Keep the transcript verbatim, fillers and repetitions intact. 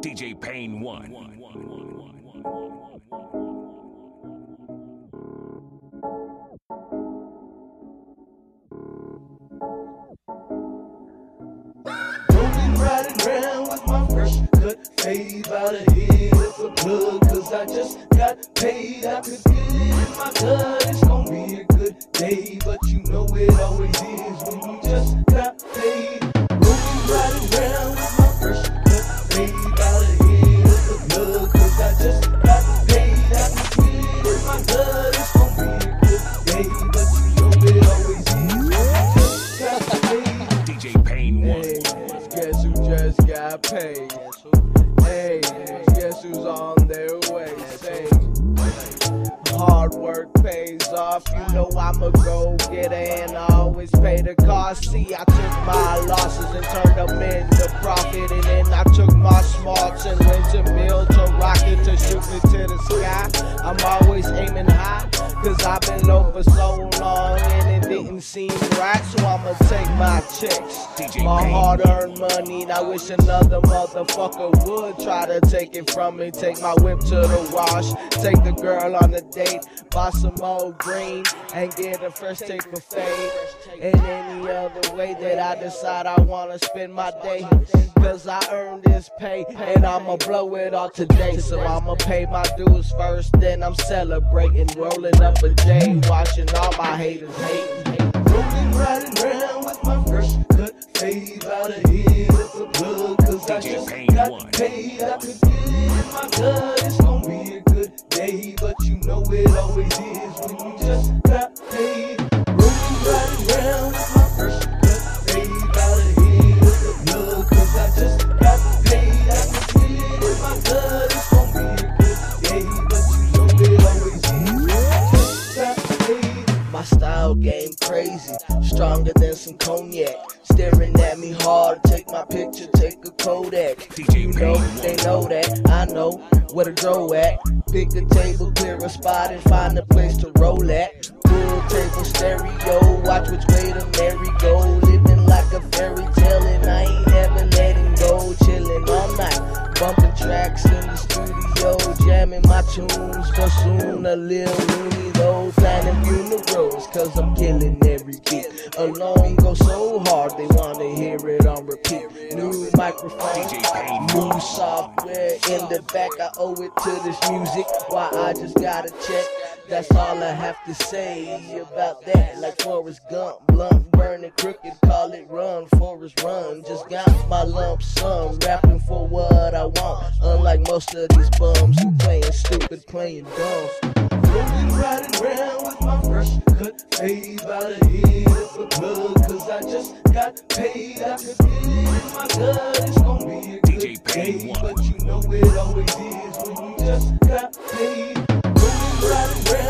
D J Pain one. Riding around with my fresh cut fade out of here with a plug, cause I just got paid. I could get it in my blood, it's gonna be a good day, but you know it always is when you just got paid. Rolling, riding around with my fresh cut fade out of here with a plug, cause I just got paid. I could get it in my blood, it's gonna be a good day, but you know it always is when you just got paid. D J Pain one. Guess who just got paid? Hey, guess who's on their way? Say, hard work pays off. You know I'ma go get it, and I always pay the cost. See, I took my losses and turned them into profit, and then I took my smarts and went to build a rocket to shoot me to the sky. I'm always aiming high, cause I've been low for so long, and it didn't seem right, so I'ma take my checks. My hard-earned money, and I wish another motherfucker would try to take it from me. Take my whip to the wash, take the girl on a date, buy some old green, and get a fresh take buffet. And any other way that I decide I wanna spend my day, cause I earned this pay, and I'ma blow it all today. So I'ma pay my dues first, then I'm celebrating, rolling up a day, watching all my haters hate. Rolling, riding around with my fresh cut fade out of here with the plug, cause I just got paid. I could get it in my blood, it's gonna be a good day, but you know it always is when you just got paid. Rolling, riding around with my fresh cut fade out of here with the plug, cause I just got paid. I could get it in my blood, it's gonna be a good day, but you know it always is when I just got paid. My style game crazy, stronger than some cognac. Staring at me hard, take my picture, take a Kodak. You know, they know that, I know where to go at. Pick a table, clear a spot, and find a place to roll at. Full table stereo, watch which way the merry go. Living like a fairy tale, and I ain't ever letting go. Chilling all night, bumping tracks in the studio, jamming my tunes. But soon a little loony though, planning funerals, cause I'm killing every beat. Alone go so hard, they wanna hear it on repeat. New microphone, new software in the back. I owe it to this music, why I just gotta check. That's all I have to say about that. Like Forest Gump, blunt, burn it crooked, call it run, Forest run. Just got my lump sum, rapping for what I want, unlike most of these bums who playing stupid, playing dumb. Rolling, riding around with my fresh cut fade out of here with the plug, cause I just got paid. I could get it in my blood, it's gonna be a good day, but you know it always is when you just got paid. Rolling, riding around.